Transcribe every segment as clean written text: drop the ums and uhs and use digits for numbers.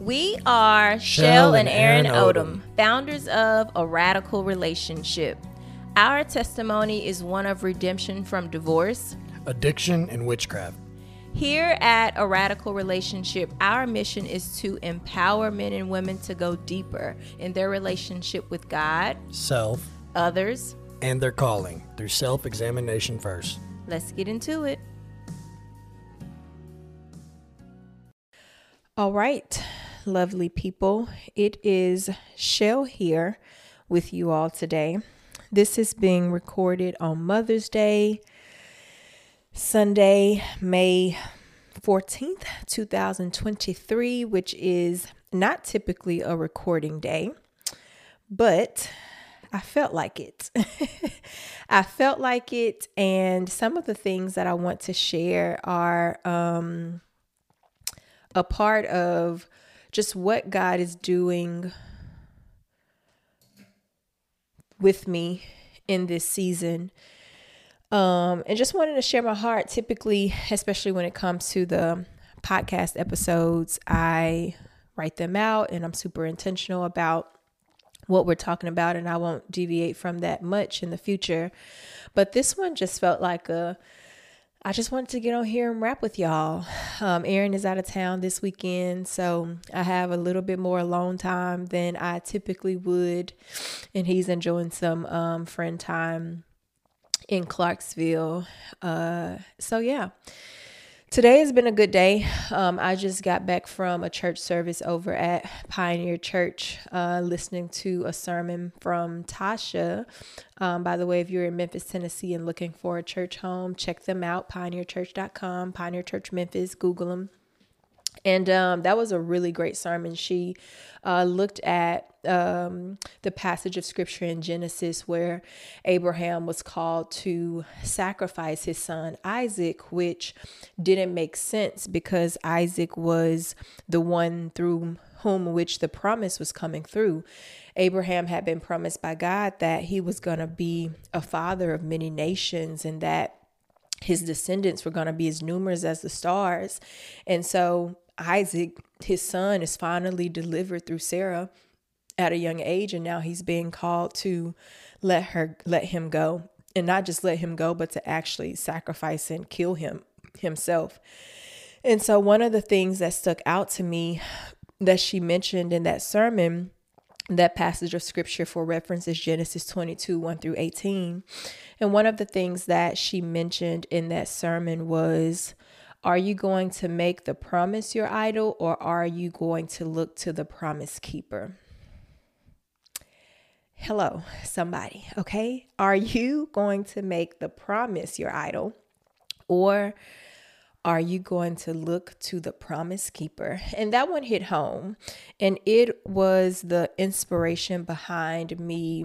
We are Shell and Aaron Odom, founders of A Radical Relationship. Our testimony is one of redemption from divorce, addiction, and witchcraft. Here at A Radical Relationship, our mission is to empower men and women to go deeper in their relationship with God, self, others, and their calling through self-examination first. Let's get into it. All right, lovely people, it is Shell here with you all today. This is being recorded on Mother's Day, Sunday, May 14th, 2023, which is not typically a recording day, but I felt like it. And some of the things that I want to share are a part of just what God is doing with me in this season. And just wanted to share my heart. Typically, especially when it comes to the podcast episodes, I write them out and I'm super intentional about what we're talking about, and I won't deviate from that much in the future. But this one just felt like I just wanted to get on here and rap with y'all. Aaron is out of town this weekend, so I have a little bit more alone time than I typically would. And he's enjoying some friend time in Clarksville. So yeah, today has been a good day. I just got back from a church service over at Pioneer Church, listening to a sermon from Tasha. By the way, if you're in Memphis, Tennessee and looking for a church home, check them out, pioneerchurch.com, Pioneer Church Memphis, Google them. And that was a really great sermon. She looked at the passage of scripture in Genesis where Abraham was called to sacrifice his son Isaac, which didn't make sense because Isaac was the one through whom which the promise was coming through. Abraham had been promised by God that he was going to be a father of many nations and that his descendants were going to be as numerous as the stars. And so Isaac, his son, is finally delivered through Sarah at a young age. And now he's being called to let him go, and not just let him go, but to actually sacrifice and kill him himself. And so one of the things that stuck out to me that she mentioned in that sermon, that passage of scripture for reference is Genesis 22, 1 through 18. And one of the things that she mentioned in that sermon was, are you going to make the promise your idol, or are you going to look to the promise keeper? Hello, somebody, okay? Are you going to make the promise your idol, or are you going to look to the promise keeper? And that one hit home, and it was the inspiration behind me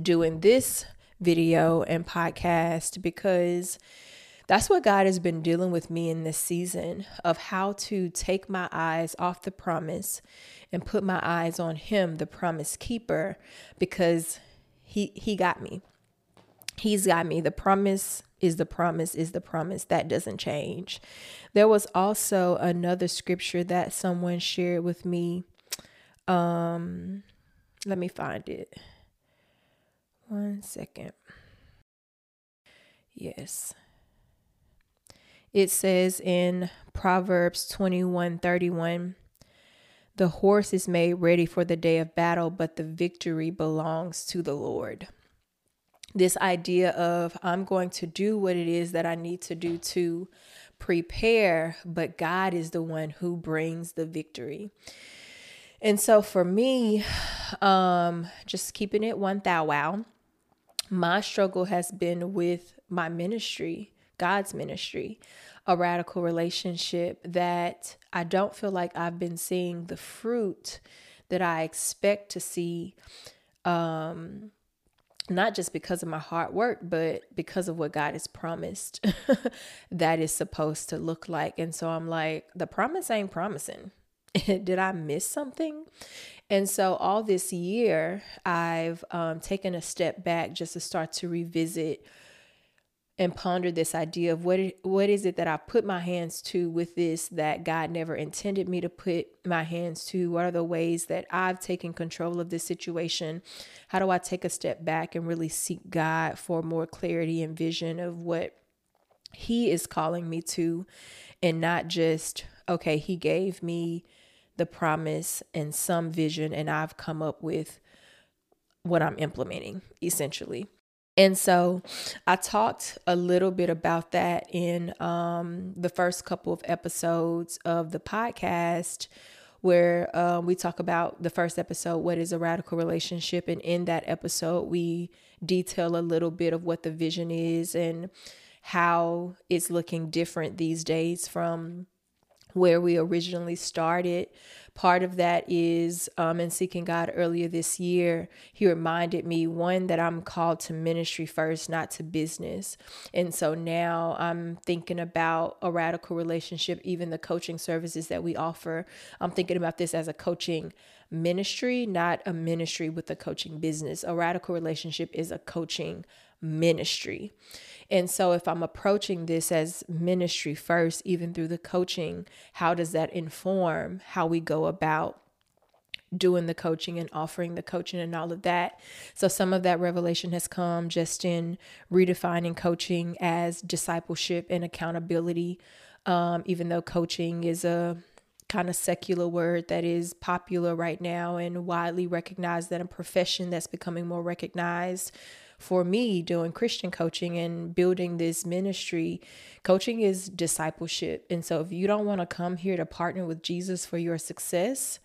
doing this video and podcast, because that's what God has been dealing with me in this season of how to take my eyes off the promise and put my eyes on him, the promise keeper, because he got me. He's got me. The promise is the promise is the promise. That doesn't change. There was also another scripture that someone shared with me. Let me find it. One second. Yes. It says in Proverbs 21:31, the horse is made ready for the day of battle, but the victory belongs to the Lord. This idea of I'm going to do what it is that I need to do to prepare, but God is the one who brings the victory. And so for me, just keeping it 1,000, my struggle has been with my ministry, God's ministry, A Radical Relationship, that I don't feel like I've been seeing the fruit that I expect to see, not just because of my hard work, but because of what God has promised that is supposed to look like. And so I'm like, the promise ain't promising. Did I miss something? And so all this year, I've taken a step back just to start to revisit and ponder this idea of what is it that I put my hands to with this that God never intended me to put my hands to? What are the ways that I've taken control of this situation? How do I take a step back and really seek God for more clarity and vision of what He is calling me to, and not just, okay, He gave me the promise and some vision, and I've come up with what I'm implementing, essentially. And so I talked a little bit about that in the first couple of episodes of the podcast, where we talk about the first episode, what is a radical relationship? And in that episode, we detail a little bit of what the vision is and how it's looking different these days from where we originally started. Part of that is in seeking God earlier this year, He reminded me, one, that I'm called to ministry first, not to business. And so now I'm thinking about a radical relationship, even the coaching services that we offer. I'm thinking about this as a coaching ministry, not a ministry with a coaching business. A radical relationship is a coaching ministry. And so if I'm approaching this as ministry first, even through the coaching, how does that inform how we go about doing the coaching and offering the coaching and all of that? So some of that revelation has come just in redefining coaching as discipleship and accountability. Even though coaching is a kind of secular word that is popular right now and widely recognized, that a profession that's becoming more recognized. For me, doing Christian coaching and building this ministry, coaching is discipleship. And so if you don't want to come here to partner with Jesus for your success,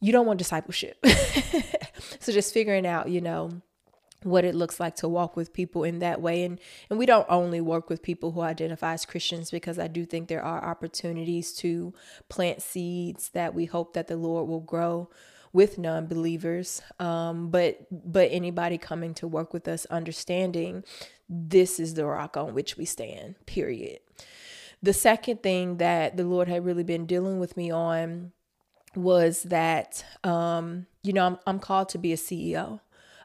you don't want discipleship. So just figuring out, what it looks like to walk with people in that way. And we don't only work with people who identify as Christians, because I do think there are opportunities to plant seeds that we hope that the Lord will grow with non-believers. But anybody coming to work with us, understanding this is the rock on which we stand, period. The second thing that the Lord had really been dealing with me on was that, I'm called to be a CEO.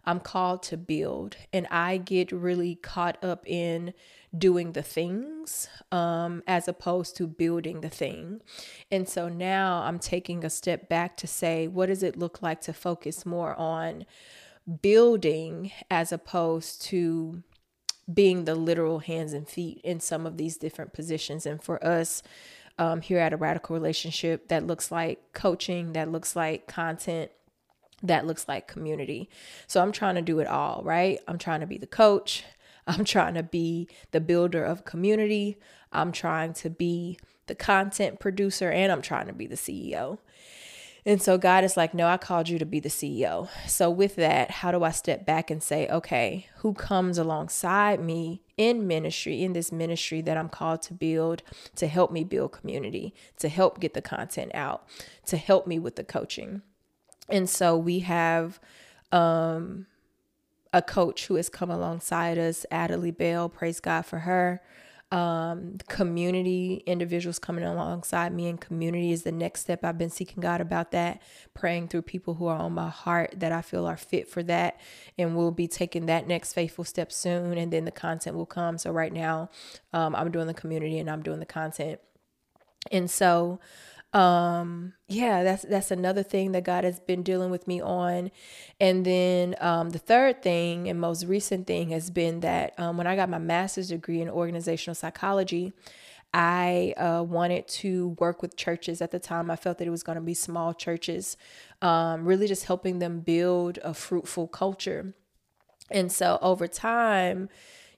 I'm called to build, and I get really caught up in doing the things as opposed to building the thing. And so now I'm taking a step back to say, what does it look like to focus more on building as opposed to being the literal hands and feet in some of these different positions? And for us, here at A Radical Relationship, that looks like coaching, that looks like content, that looks like community. So I'm trying to do it all, right? I'm trying to be the coach. I'm trying to be the builder of community. I'm trying to be the content producer, and I'm trying to be the CEO. And so God is like, no, I called you to be the CEO. So with that, how do I step back and say, okay, who comes alongside me in ministry, in this ministry that I'm called to build, to help me build community, to help get the content out, to help me with the coaching? And so we have a coach who has come alongside us, Adalie Bell, praise God for her. Community, individuals coming alongside me, and community is the next step. I've been seeking God about that, praying through people who are on my heart that I feel are fit for that. And we'll be taking that next faithful step soon, and then the content will come. So right now I'm doing the community and I'm doing the content. And so that's another thing that God has been dealing with me on. And then, the third thing and most recent thing has been that, when I got my master's degree in organizational psychology, I wanted to work with churches. At the time, I felt that it was going to be small churches, really just helping them build a fruitful culture. And so over time,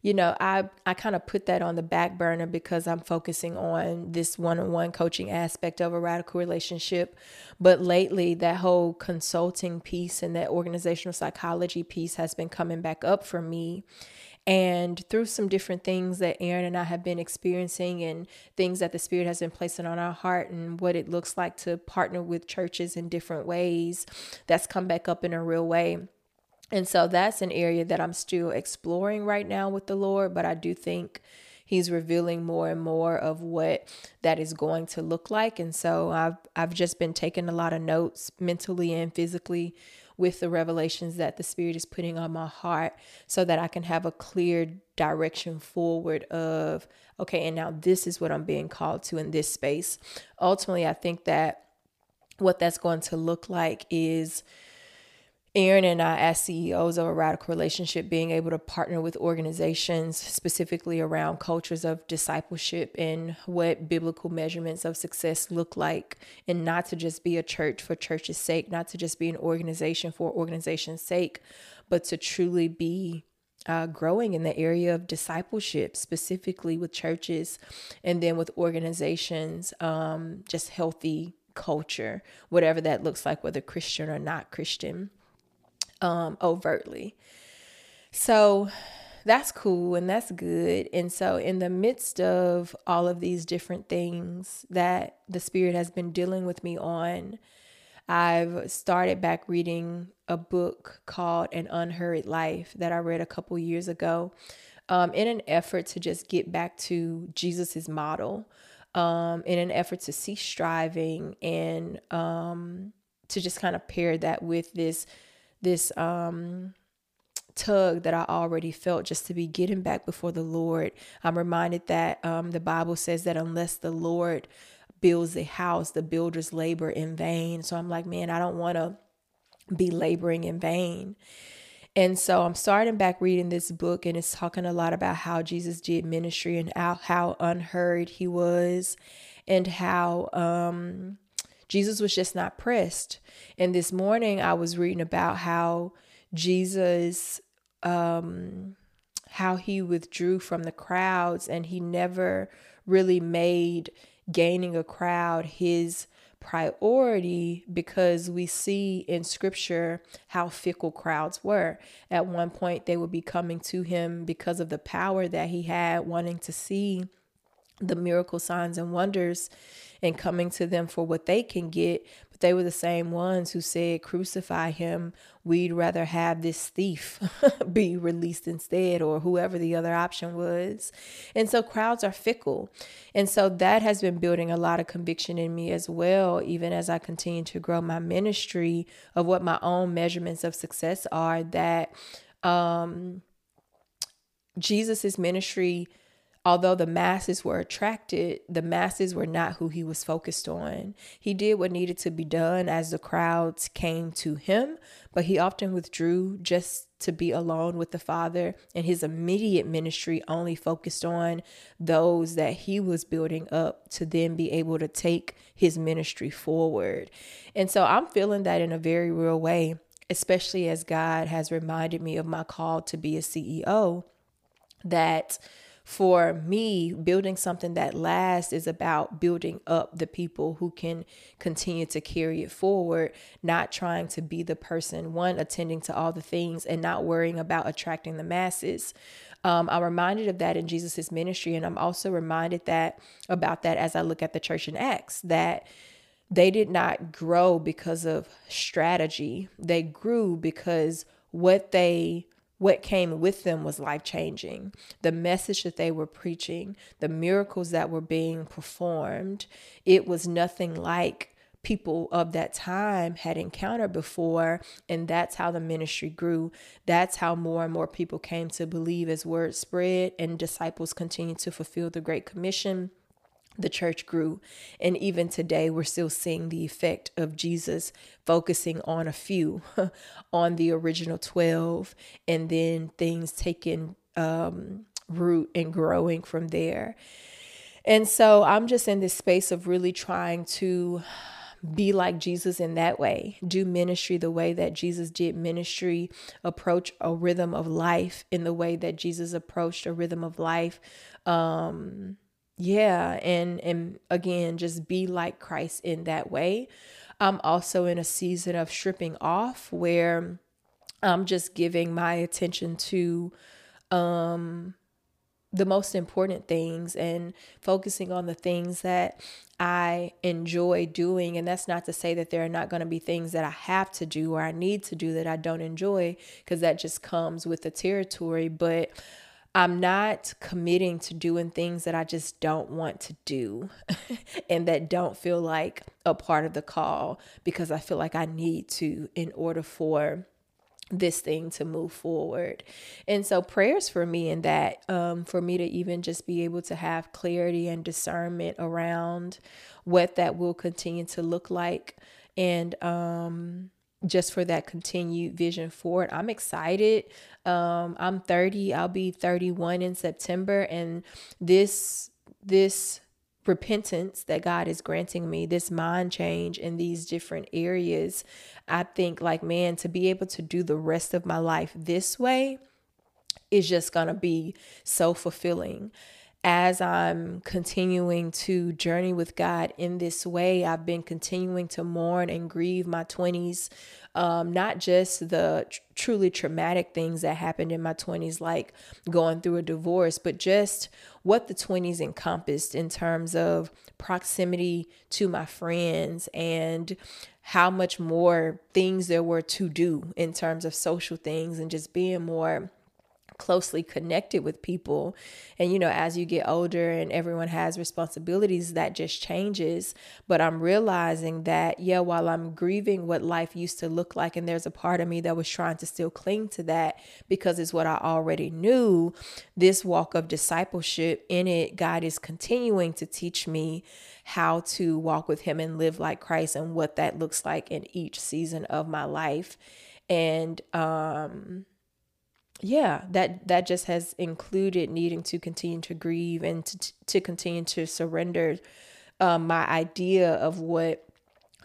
I kind of put that on the back burner because I'm focusing on this one-on-one coaching aspect of A Radical Relationship. But lately, that whole consulting piece and that organizational psychology piece has been coming back up for me. And through some different things that Aaron and I have been experiencing, and things that the Spirit has been placing on our heart, and what it looks like to partner with churches in different ways, that's come back up in a real way. And so that's an area that I'm still exploring right now with the Lord, but I do think He's revealing more and more of what that is going to look like. And so I've just been taking a lot of notes mentally and physically with the revelations that the Spirit is putting on my heart so that I can have a clear direction forward of, okay, and now this is what I'm being called to in this space. Ultimately, I think that what that's going to look like is Aaron and I, as CEOs of A Radical Relationship, being able to partner with organizations specifically around cultures of discipleship and what biblical measurements of success look like, and not to just be a church for church's sake, not to just be an organization for organization's sake, but to truly be growing in the area of discipleship, specifically with churches and then with organizations, just healthy culture, whatever that looks like, whether Christian or not Christian. Overtly. So that's cool and that's good. And so in the midst of all of these different things that the Spirit has been dealing with me on, I've started back reading a book called An Unhurried Life that I read a couple years ago, in an effort to just get back to Jesus's model, in an effort to cease striving and to just kind of pair that with this tug that I already felt just to be getting back before the Lord. I'm reminded that the Bible says that unless the Lord builds a house, the builders labor in vain. So I'm like, man, I don't want to be laboring in vain. And so I'm starting back reading this book, and it's talking a lot about how Jesus did ministry and how unhurried he was, and how Jesus was just not pressed. And this morning I was reading about how Jesus, how he withdrew from the crowds, and he never really made gaining a crowd his priority, because we see in scripture how fickle crowds were. At one point they would be coming to him because of the power that he had, wanting to see the miracle signs and wonders, and coming to them for what they can get. But they were the same ones who said, crucify him. We'd rather have this thief be released instead, or whoever the other option was. And so crowds are fickle. And so that has been building a lot of conviction in me as well, even as I continue to grow my ministry, of what my own measurements of success are, that Jesus's ministry, although the masses were attracted, the masses were not who he was focused on. He did what needed to be done as the crowds came to him, but he often withdrew just to be alone with the Father, and his immediate ministry only focused on those that he was building up to then be able to take his ministry forward. And so I'm feeling that in a very real way, especially as God has reminded me of my call to be a CEO, that for me, building something that lasts is about building up the people who can continue to carry it forward, not trying to be the person, one, attending to all the things and not worrying about attracting the masses. I'm reminded of that in Jesus's ministry. And I'm also reminded that about that as I look at the church in Acts, that they did not grow because of strategy. They grew because what came with them was life-changing. The message that they were preaching, the miracles that were being performed, it was nothing like people of that time had encountered before. And that's how the ministry grew. That's how more and more people came to believe as word spread and disciples continued to fulfill the Great Commission. The church grew. And even today, we're still seeing the effect of Jesus focusing on a few, on the original 12, and then things taking root and growing from there. And so I'm just in this space of really trying to be like Jesus in that way, do ministry the way that Jesus did ministry, approach a rhythm of life in the way that Jesus approached a rhythm of life. And again, just be like Christ in that way. I'm also in a season of stripping off, where I'm just giving my attention to the most important things and focusing on the things that I enjoy doing. And that's not to say that there are not going to be things that I have to do or I need to do that I don't enjoy, because that just comes with the territory. But I'm not committing to doing things that I just don't want to do and that don't feel like a part of the call, because I feel like I need to in order for this thing to move forward. And so prayers for me in that, for me to even just be able to have clarity and discernment around what that will continue to look like. And, just for that continued vision forward. I'm excited. I'm 30. I'll be 31 in September. And this repentance that God is granting me, this mind change in these different areas, I think, like, man, to be able to do the rest of my life this way is just going to be so fulfilling. As I'm continuing to journey with God in this way, I've been continuing to mourn and grieve my 20s, not just the truly traumatic things that happened in my 20s, like going through a divorce, but just what the 20s encompassed in terms of proximity to my friends and how much more things there were to do in terms of social things and just being more closely connected with people. And, you know, as you get older and everyone has responsibilities, that just changes. But I'm realizing that, yeah, while I'm grieving what life used to look like, and there's a part of me that was trying to still cling to that because it's what I already knew, this walk of discipleship, in it, God is continuing to teach me how to walk with Him and live like Christ, and what that looks like in each season of my life. And, yeah, that just has included needing to continue to grieve and to continue to surrender my idea of what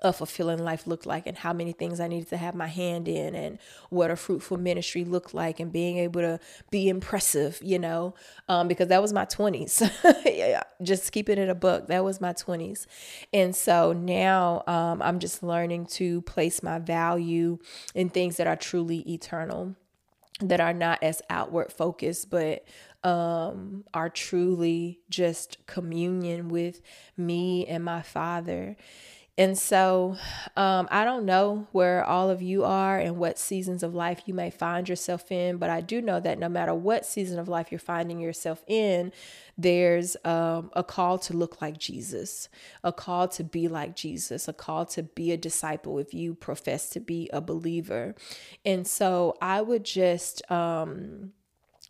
a fulfilling life looked like, and how many things I needed to have my hand in, and what a fruitful ministry looked like, and being able to be impressive, you know, because that was my 20s. Yeah, just keeping it a buck. That was my 20s. And so now I'm just learning to place my value in things that are truly eternal, that are not as outward focused, but are truly just communion with me and my Father. And so I don't know where all of you are and what seasons of life you may find yourself in, but I do know that no matter what season of life you're finding yourself in, there's a call to look like Jesus, a call to be like Jesus, a call to be a disciple if you profess to be a believer. And so I would just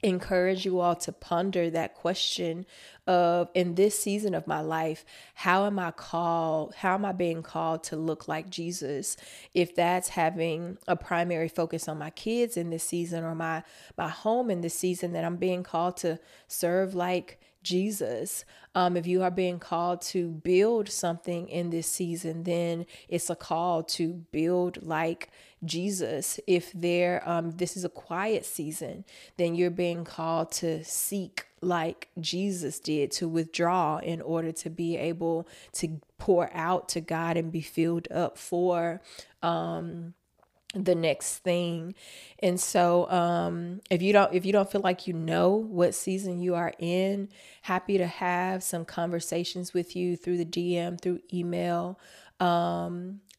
encourage you all to ponder that question of, in this season of my life, how am I called? How am I being called to look like Jesus? If that's having a primary focus on my kids in this season, or my home in this season, that I'm being called to serve like Jesus. If you are being called to build something in this season, then it's a call to build like Jesus. If there, this is a quiet season, then you're being called to seek like Jesus did, to withdraw in order to be able to pour out to God and be filled up for, the next thing. And so, if you don't feel like you know what season you are in, happy to have some conversations with you through the DM, through email,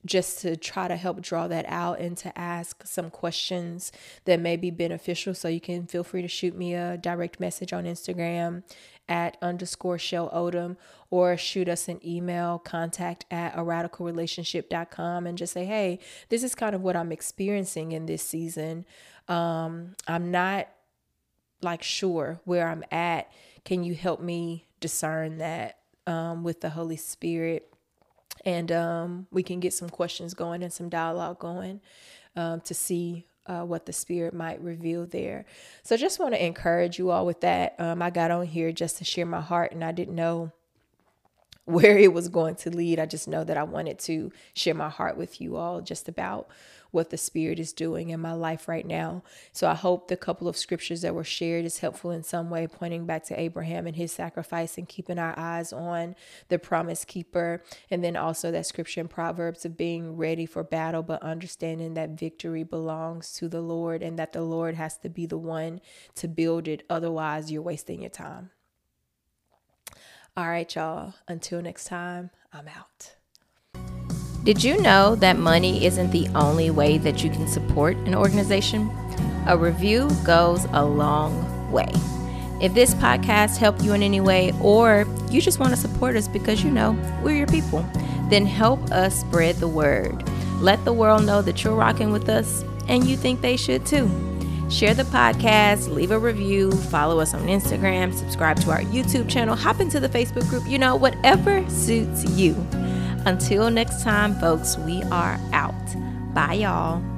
just to try to help draw that out and to ask some questions that may be beneficial. So you can feel free to shoot me a direct message on Instagram @_Shell Odom, or shoot us an email, contact@aradicalrelationship.com, and just say, hey, this is kind of what I'm experiencing in this season. I'm not like sure where I'm at. Can you help me discern that with the Holy Spirit? And we can get some questions going and some dialogue going to see what the Spirit might reveal there. So just want to encourage you all with that. I got on here just to share my heart, and I didn't know where it was going to lead. I just know that I wanted to share my heart with you all just about what the Spirit is doing in my life right now. So I hope the couple of scriptures that were shared is helpful in some way, pointing back to Abraham and his sacrifice, and keeping our eyes on the promise keeper. And then also that scripture in Proverbs of being ready for battle, but understanding that victory belongs to the Lord, and that the Lord has to be the one to build it. Otherwise, you're wasting your time. All right, y'all. Until next time, I'm out. Did you know that money isn't the only way that you can support an organization? A review goes a long way. If this podcast helped you in any way, or you just want to support us because, you know, we're your people, then help us spread the word. Let the world know that you're rocking with us and you think they should too. Share the podcast, leave a review, follow us on Instagram, subscribe to our YouTube channel, hop into the Facebook group, you know, whatever suits you. Until next time, folks, we are out. Bye, y'all.